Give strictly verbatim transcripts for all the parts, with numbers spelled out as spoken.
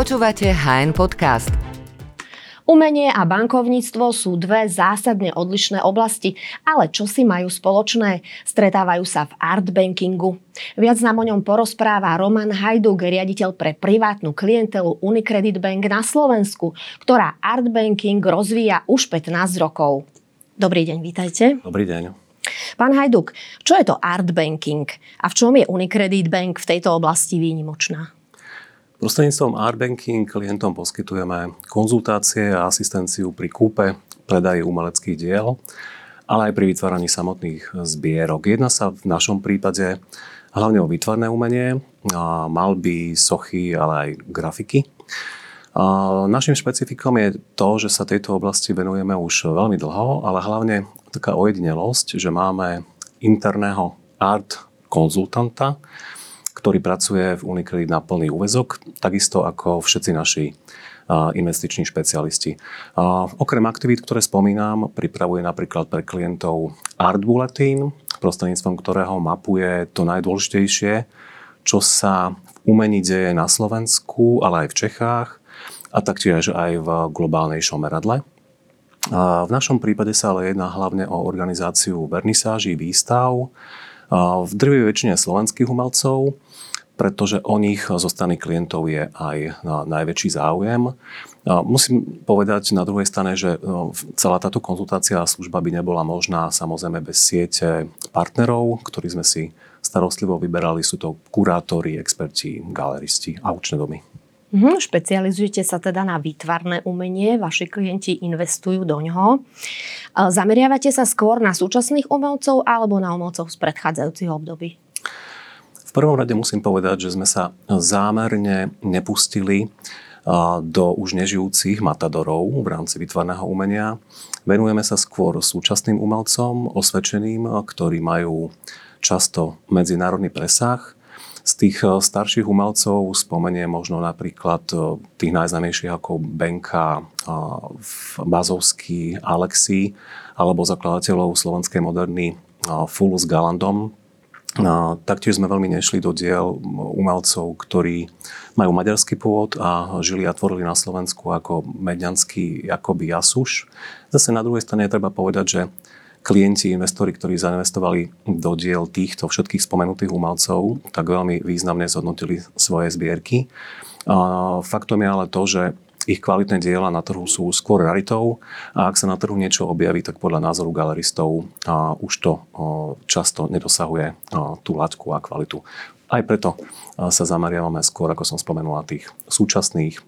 Počúvate há en Podcast. Umenie a bankovníctvo sú dve zásadne odlišné oblasti, ale čo si majú spoločné? Stretávajú sa v art bankingu. Viac nám o ňom porozpráva Roman Hajduk, riaditeľ pre privátnu klientelu Unicredit Bank na Slovensku, ktorá art banking rozvíja už pätnásť rokov. Dobrý deň, vítajte. Dobrý deň. Pán Hajduk, čo je to art banking a v čom je Unicredit Bank v tejto oblasti výnimočná? Prostredníctvom Art Banking klientom poskytujeme konzultácie a asistenciu pri kúpe, predaji umeleckých diel, ale aj pri vytváraní samotných zbierok. Jedná sa v našom prípade hlavne o výtvarné umenie, maľby, sochy, ale aj grafiky. Našim špecifikom je to, že sa tejto oblasti venujeme už veľmi dlho, ale hlavne taká ojedinelosť, že máme interného art konzultanta, ktorý pracuje v Unicredit na plný úväzok, takisto ako všetci naši investiční špecialisti. Okrem aktivít, ktoré spomínam, pripravuje napríklad pre klientov Art Bulletin, prostredníctvom ktorého mapuje to najdôležitejšie, čo sa v umení deje na Slovensku, ale aj v Čechách a taktiež aj v globálnejšom meradle. V našom prípade sa ale jedná hlavne o organizáciu vernisáží, výstav, v drvivej väčšine slovenských umelcov, pretože o nich zo strany klientov je aj najväčší záujem. Musím povedať na druhej strane, že celá táto konzultácia a služba by nebola možná samozrejme bez siete partnerov, ktorí sme si starostlivo vyberali. Sú to kurátori, experti, galeristi, aučné domy. Mm, špecializujete sa teda na výtvarné umenie, vaši klienti investujú do ňoho. Zameriavate sa skôr na súčasných umelcov alebo na umelcov z predchádzajúcich období? V prvom rade musím povedať, že sme sa zámerne nepustili do už nežijúcich matadorov v rámci výtvarného umenia. Venujeme sa skôr súčasným umelcom, osvedčeným, ktorí majú často medzinárodný presah. Z tých starších umelcov spomeniem možno napríklad tých najznámejších ako Benka, Bazovský, Alexi, alebo zakladateľov slovenskej moderny Fulus Galandom. Taktiež sme veľmi nešli do diel umelcov, ktorí majú maďarský pôvod a žili a tvorili na Slovensku ako Medňanský Jakoby Jasuš. Zase na druhej strane treba povedať, že klienti, investori, ktorí zainvestovali do diel týchto všetkých spomenutých umelcov, tak veľmi významne zhodnotili svoje zbierky. Faktom je ale to, že ich kvalitné diela na trhu sú skôr raritou a ak sa na trhu niečo objaví, tak podľa názoru galeristov už to často nedosahuje tú laťku a kvalitu. Aj preto sa zameriavame skôr, ako som spomenula, tých súčasných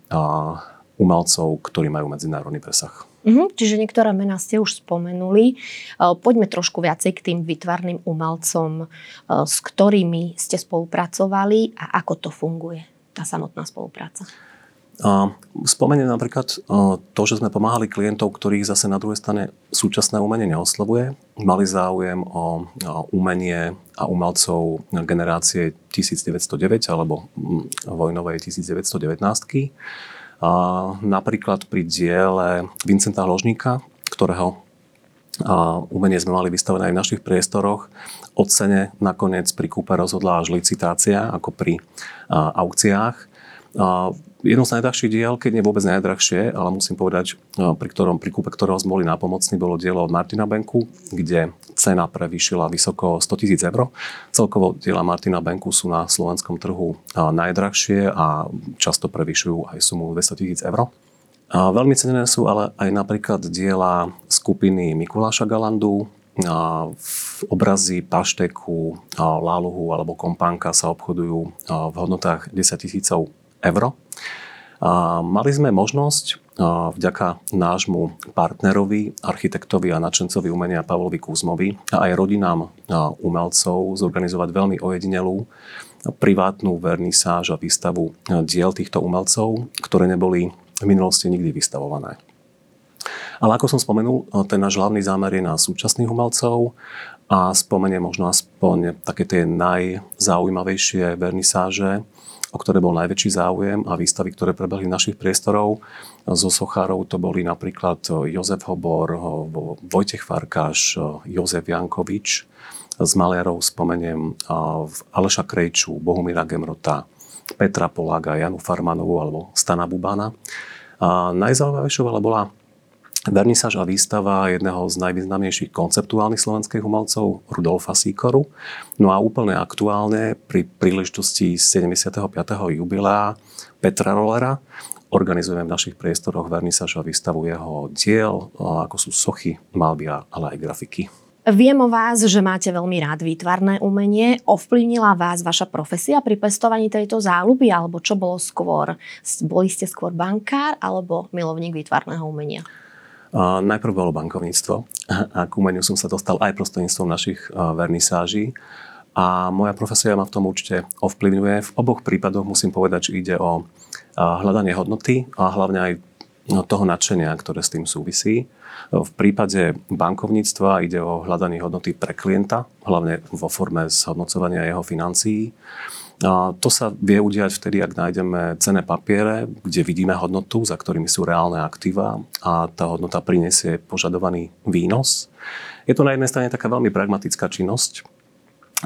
umelcov, ktorí majú medzinárodný presah. Mm-hmm, čiže niektoré mená ste už spomenuli. Poďme trošku viacej k tým výtvarným umelcom, s ktorými ste spolupracovali a ako to funguje, tá samotná spolupráca. Spomeniem napríklad to, že sme pomáhali klientov, ktorých zase na druhej strane súčasné umenie neoslovuje. Mali záujem o umenie a umelcov generácie devätnásťstodeväť alebo vojnovej devätnásťstodevätnásť. Napríklad pri diele Vincenta Hložníka, ktorého umenie sme mali vystavené aj v našich priestoroch. O cene nakoniec pri kúpe rozhodla až licitácia, ako pri aukciách. Jedno z najdrahších diel, keď nie vôbec najdrahšie, ale musím povedať, pri ktorom pri kúpe ktorého sme boli nápomocní, bolo dielo od Martina Benku, kde cena prevýšila vysoko stotisíc eur. Celkovo diela Martina Benku sú na slovenskom trhu najdrahšie a často prevýšujú aj sumu dvestotisíc eur. Veľmi cenené sú ale aj napríklad diela skupiny Mikuláša Galandu. V obrazy Pašteku, Láluhu alebo Kompanka sa obchodujú v hodnotách desaťtisíc eur. Mali sme možnosť vďaka nášmu partnerovi, architektovi a nadšencovi umenia Pavlovi Kuzmovi a aj rodinám umelcov zorganizovať veľmi ojedinelú privátnu vernisáž a výstavu diel týchto umelcov, ktoré neboli v minulosti nikdy vystavované. Ale ako som spomenul, ten náš hlavný zámer je na súčasných umelcov a spomeniem možno aspoň také tie najzaujímavejšie vernisáže, o ktoré bol najväčší záujem a výstavy, ktoré prebehli v našich priestorov. Zo sochárov to boli napríklad Jozef Hobor, Vojtech Farkáš, Jozef Jankovič. Z maliarov spomeniem Aleša Krejču, Bohumíra Gemrota, Petra Polága, Jánu Farmanovú alebo Stana Bubána. A najzaujímavejšou ale bola vernisáž a výstava jedného z najvýznamnejších konceptuálnych slovenských umelcov, Rudolfa Sikoru. No a úplne aktuálne pri príležitosti sedemdesiateho piateho jubilea Petra Rollera organizujeme v našich priestoroch vernisáž a výstavu jeho diel, ako sú sochy, malby, ale aj grafiky. Viem o vás, že máte veľmi rád výtvarné umenie. Ovplyvnila vás vaša profesia pri pestovaní tejto záľuby, alebo čo bolo skôr? Boli ste skôr bankár alebo milovník výtvarného umenia? Uh, najprv bolo bankovníctvo a k umeniu som sa dostal aj prostredníctvom našich uh, vernisáží a moja profesia ma v tom určite ovplyvňuje. V oboch prípadoch musím povedať, že ide o uh, hľadanie hodnoty a hlavne aj no, toho nadšenia, ktoré s tým súvisí. Uh, v prípade bankovníctva ide o hľadanie hodnoty pre klienta, hlavne vo forme zhodnocovania jeho financií. A to sa vie udiať vtedy, ak nájdeme cenné papiere, kde vidíme hodnotu, za ktorými sú reálne aktíva a tá hodnota prinesie požadovaný výnos. Je to na jednej strane taká veľmi pragmatická činnosť,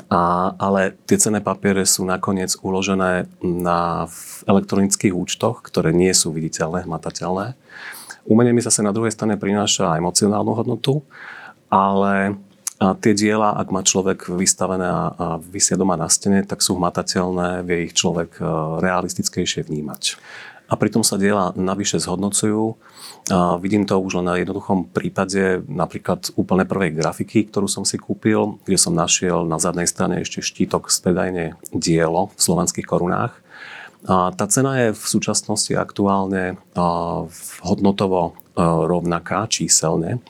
a, ale tie cenné papiere sú nakoniec uložené na elektronických účtoch, ktoré nie sú viditeľné, hmatateľné. Umenie mi zase na druhej strane prináša emocionálnu hodnotu, ale... A tie diela, ak má človek vystavené a visia doma na stene, tak sú hmatateľné, vie ich človek realistickejšie vnímať. A pritom sa diela navyše zhodnocujú. A vidím to už len na jednoduchom prípade, napríklad úplne prvej grafiky, ktorú som si kúpil, kde som našiel na zadnej strane ešte štítok z predajne dielo v slovenských korunách. A tá cena je v súčasnosti aktuálne hodnotovo rovnaká číselne,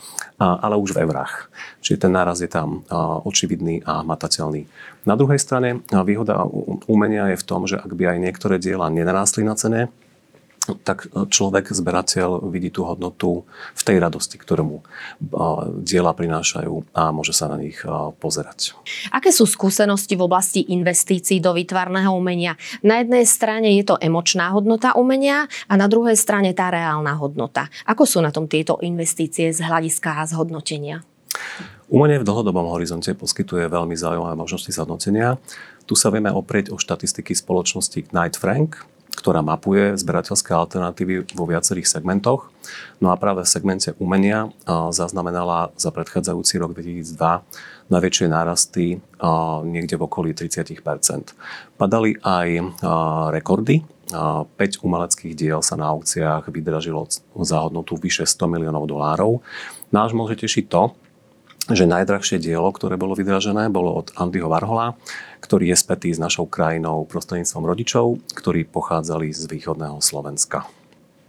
ale už v eurách. Čiže ten náraz je tam očividný a hmatateľný. Na druhej strane výhoda umenia je v tom, že ak by aj niektoré diela nenarástli na cene, tak človek, zberateľ, vidí tú hodnotu v tej radosti, ktorú diela prinášajú a môže sa na nich pozerať. Aké sú skúsenosti v oblasti investícií do výtvarného umenia? Na jednej strane je to emočná hodnota umenia a na druhej strane tá reálna hodnota. Ako sú na tom tieto investície z hľadiska a zhodnotenia? Umenie v dlhodobom horizonte poskytuje veľmi zaujímavé možnosti zhodnotenia. Tu sa vieme oprieť o štatistiky spoločnosti Knight Frank, ktorá mapuje zberateľské alternatívy vo viacerých segmentoch. No a práve v segmente umenia zaznamenala za predchádzajúci rok dvetisícdva najväčšie nárasty niekde v okolí tridsať percent. Padali aj rekordy. päť umeleckých diel sa na aukciách vydražilo za hodnotu vyše sto miliónov dolárov. Nás môže tešiť to, že najdrahšie dielo, ktoré bolo vydražené, bolo od Andyho Warhola, ktorý je spätý s našou krajinou prostredníctvom rodičov, ktorí pochádzali z východného Slovenska.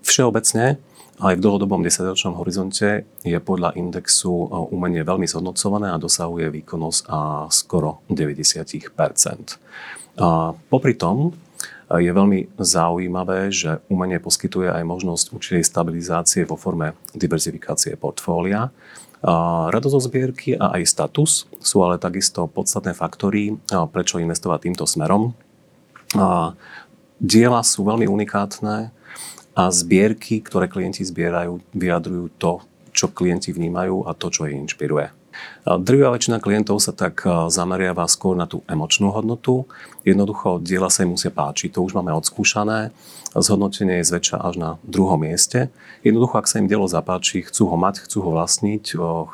Všeobecne, aj v dlhodobom desaťročnom horizonte, je podľa indexu umenie veľmi zhodnocované a dosahuje výkonnosť a skoro deväťdesiat percent. A popri tom je veľmi zaujímavé, že umenie poskytuje aj možnosť určitej stabilizácie vo forme diverzifikácie portfólia. Radosť zo zbierky a aj status sú ale takisto podstatné faktory, prečo investovať týmto smerom. Diela sú veľmi unikátne a zbierky, ktoré klienti zbierajú, vyjadrujú to, čo klienti vnímajú a to, čo ich inšpiruje. Drvivá väčšina klientov sa tak zameriava skôr na tú emočnú hodnotu. Jednoducho diela sa im musia páčiť, to už máme odskúšané. Zhodnotenie je zväčša až na druhom mieste. Jednoducho, ak sa im dielo zapáči, chcú ho mať, chcú ho vlastniť,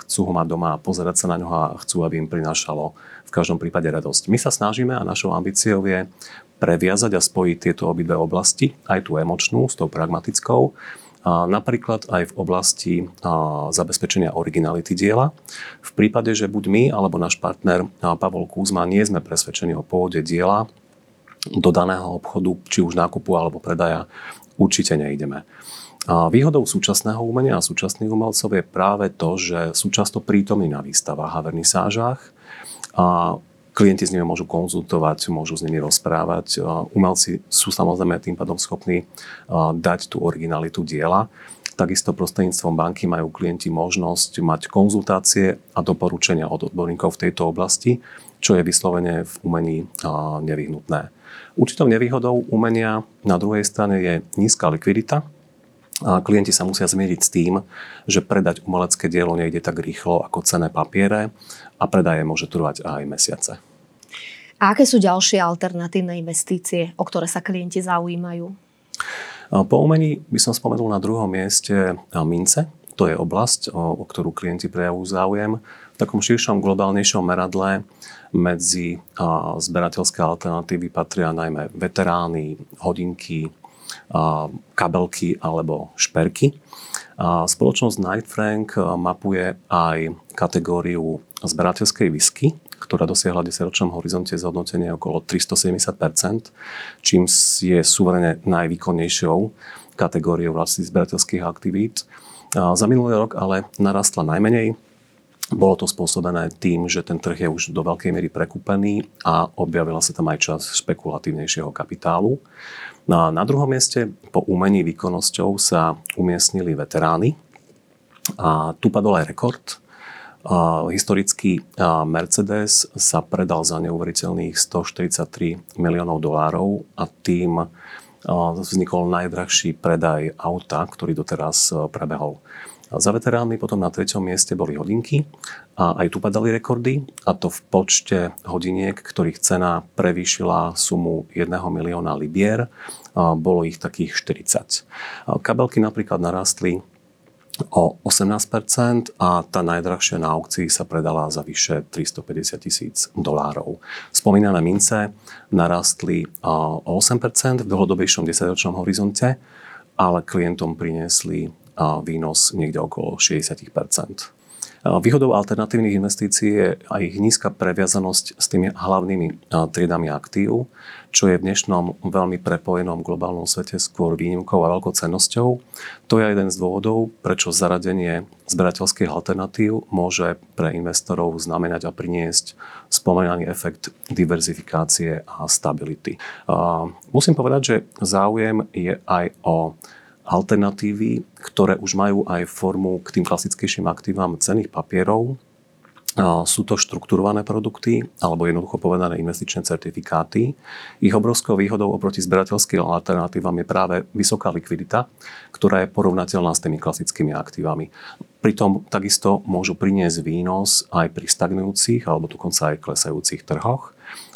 chcú ho mať doma a pozerať sa na ňoho a chcú, aby im prinášalo v každom prípade radosť. My sa snažíme a našou ambíciou je previazať a spojiť tieto obidve oblasti, aj tú emočnú s tou pragmatickou. Napríklad aj v oblasti zabezpečenia originality diela. V prípade, že buď my alebo náš partner Pavol Kuzma nie sme presvedčení o pôvode diela, do daného obchodu, či už nákupu alebo predaja, určite neideme. Výhodou súčasného umenia a súčasných umelcov je práve to, že sú často prítomní na výstavách a vernisážach. Klienti s nimi môžu konzultovať, môžu s nimi rozprávať. Umelci sú samozrejme tým pádom schopní dať tú originalitu diela. Takisto prostredníctvom banky majú klienti možnosť mať konzultácie a doporučenia od odborníkov v tejto oblasti, čo je vyslovene v umení nevyhnutné. Určitou nevýhodou umenia na druhej strane je nízka likvidita. Klienti sa musia zmieriť s tým, že predať umelecké dielo nejde tak rýchlo ako cenné papiere a predaje môže trvať aj mesiace. A aké sú ďalšie alternatívne investície, o ktoré sa klienti zaujímajú? Po umení by som spomenul na druhom mieste mince. To je oblasť, o, o ktorú klienti prejavujú záujem. V takom širšom, globálnejšom meradle medzi a, zberateľské alternatívy patria najmä veterány, hodinky, a, kabelky alebo šperky. A, spoločnosť Knight Frank mapuje aj kategóriu zberateľskej whisky, ktorá dosiahla v desaťročnom horizonte zhodnotenie okolo tristosedemdesiat percent, čím je suverene najvýkonnejšou kategóriou vlastných zberateľských aktivít. Za minulý rok ale narastla najmenej. Bolo to spôsobené tým, že ten trh je už do veľkej miery prekúpený a objavila sa tam aj časť špekulatívnejšieho kapitálu. Na, na druhom mieste po umení výkonnosťou sa umiestnili veteráni. A tu padol aj rekord. A historický Mercedes sa predal za neuveriteľných stoštyridsaťtri miliónov dolárov a tým vznikol najdrahší predaj auta, ktorý doteraz prebehol. Za veteránmi potom na treťom mieste boli hodinky a aj tu padali rekordy, a to v počte hodiniek, ktorých cena prevýšila sumu jedného milióna libier. Bolo ich takých štyridsať. Kabelky napríklad narastli o osemnásť percent a tá najdrahšia na aukcii sa predala za vyše tristopäťdesiat tisíc dolárov. Spomínané mince narastli o osem percent v dlhodobejšom desaťročnom horizonte, ale klientom priniesli výnos niekde okolo šesťdesiat percent. Výhodou alternatívnych investícií je aj ich nízka previazanosť s tými hlavnými triedami aktív, čo je v dnešnom veľmi prepojenom globálnom svete skôr výnimkou a veľkou cennosťou. To je jeden z dôvodov, prečo zaradenie zberateľských alternatív môže pre investorov znamenať a priniesť spomínaný efekt diverzifikácie a stability. Musím povedať, že záujem je aj o alternatívy, ktoré už majú aj formu k tým klasickejším aktívam cenných papierov. Sú to štrukturované produkty, alebo jednoducho povedané investičné certifikáty. Ich obrovskou výhodou oproti zberateľským alternatívam je práve vysoká likvidita, ktorá je porovnateľná s tými klasickými aktívami. Pritom takisto môžu priniesť výnos aj pri stagnujúcich alebo dokonca aj klesajúcich trhoch.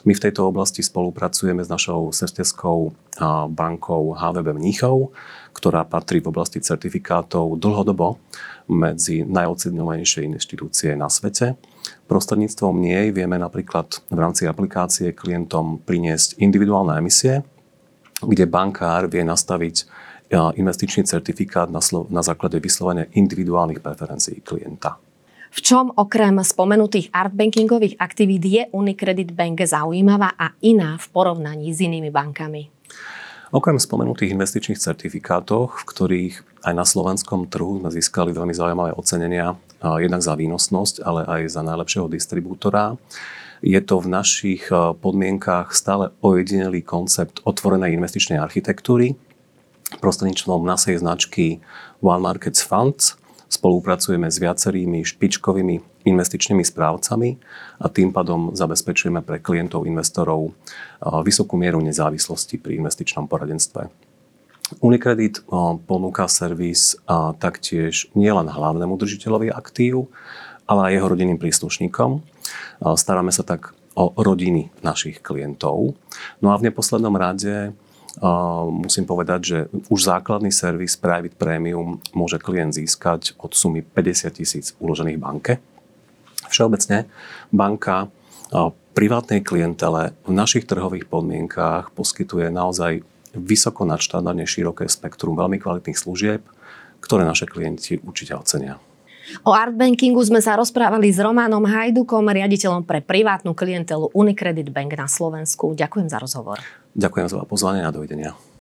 My v tejto oblasti spolupracujeme s našou sesterskou bankou há vé bé Mníchov, ktorá patrí v oblasti certifikátov dlhodobo medzi najoceňovanejšie inštitúcie na svete. Prostredníctvom nej vieme napríklad v rámci aplikácie klientom priniesť individuálne emisie, kde bankár vie nastaviť investičný certifikát na, slo- na základe vyslovene individuálnych preferencií klienta. V čom okrem spomenutých artbankingových aktivít je Unicredit Bank zaujímavá a iná v porovnaní s inými bankami? Okrem spomenutých investičných certifikátoch, v ktorých aj na slovenskom trhu sme získali veľmi zaujímavé ocenenia, jednak za výnosnosť, ale aj za najlepšieho distribútora, je to v našich podmienkách stále ojedinelý koncept otvorenej investičnej architektúry. Prostredníctvom našej značky OneMarketsFunds spolupracujeme s viacerými špičkovými investičnými správcami a tým pádom zabezpečujeme pre klientov, investorov vysokú mieru nezávislosti pri investičnom poradenstve. Unicredit ponúka servis taktiež nielen hlavnému držiteľovi aktív, ale aj jeho rodinným príslušníkom. Staráme sa tak o rodiny našich klientov. No a v neposlednom rade Uh, musím povedať, že už základný servis Private Premium môže klient získať od sumy päťdesiat tisíc uložených v banke. Všeobecne banka uh, privátnej klientele v našich trhových podmienkách poskytuje naozaj vysoko nadštandardne široké spektrum veľmi kvalitných služieb, ktoré naše klienti určite ocenia. O Art Bankingu sme sa rozprávali s Romanom Hajdukom, riaditeľom pre privátnu klientelu Unicredit Bank na Slovensku. Ďakujem za rozhovor. Ďakujem za pozvanie a dovidenia.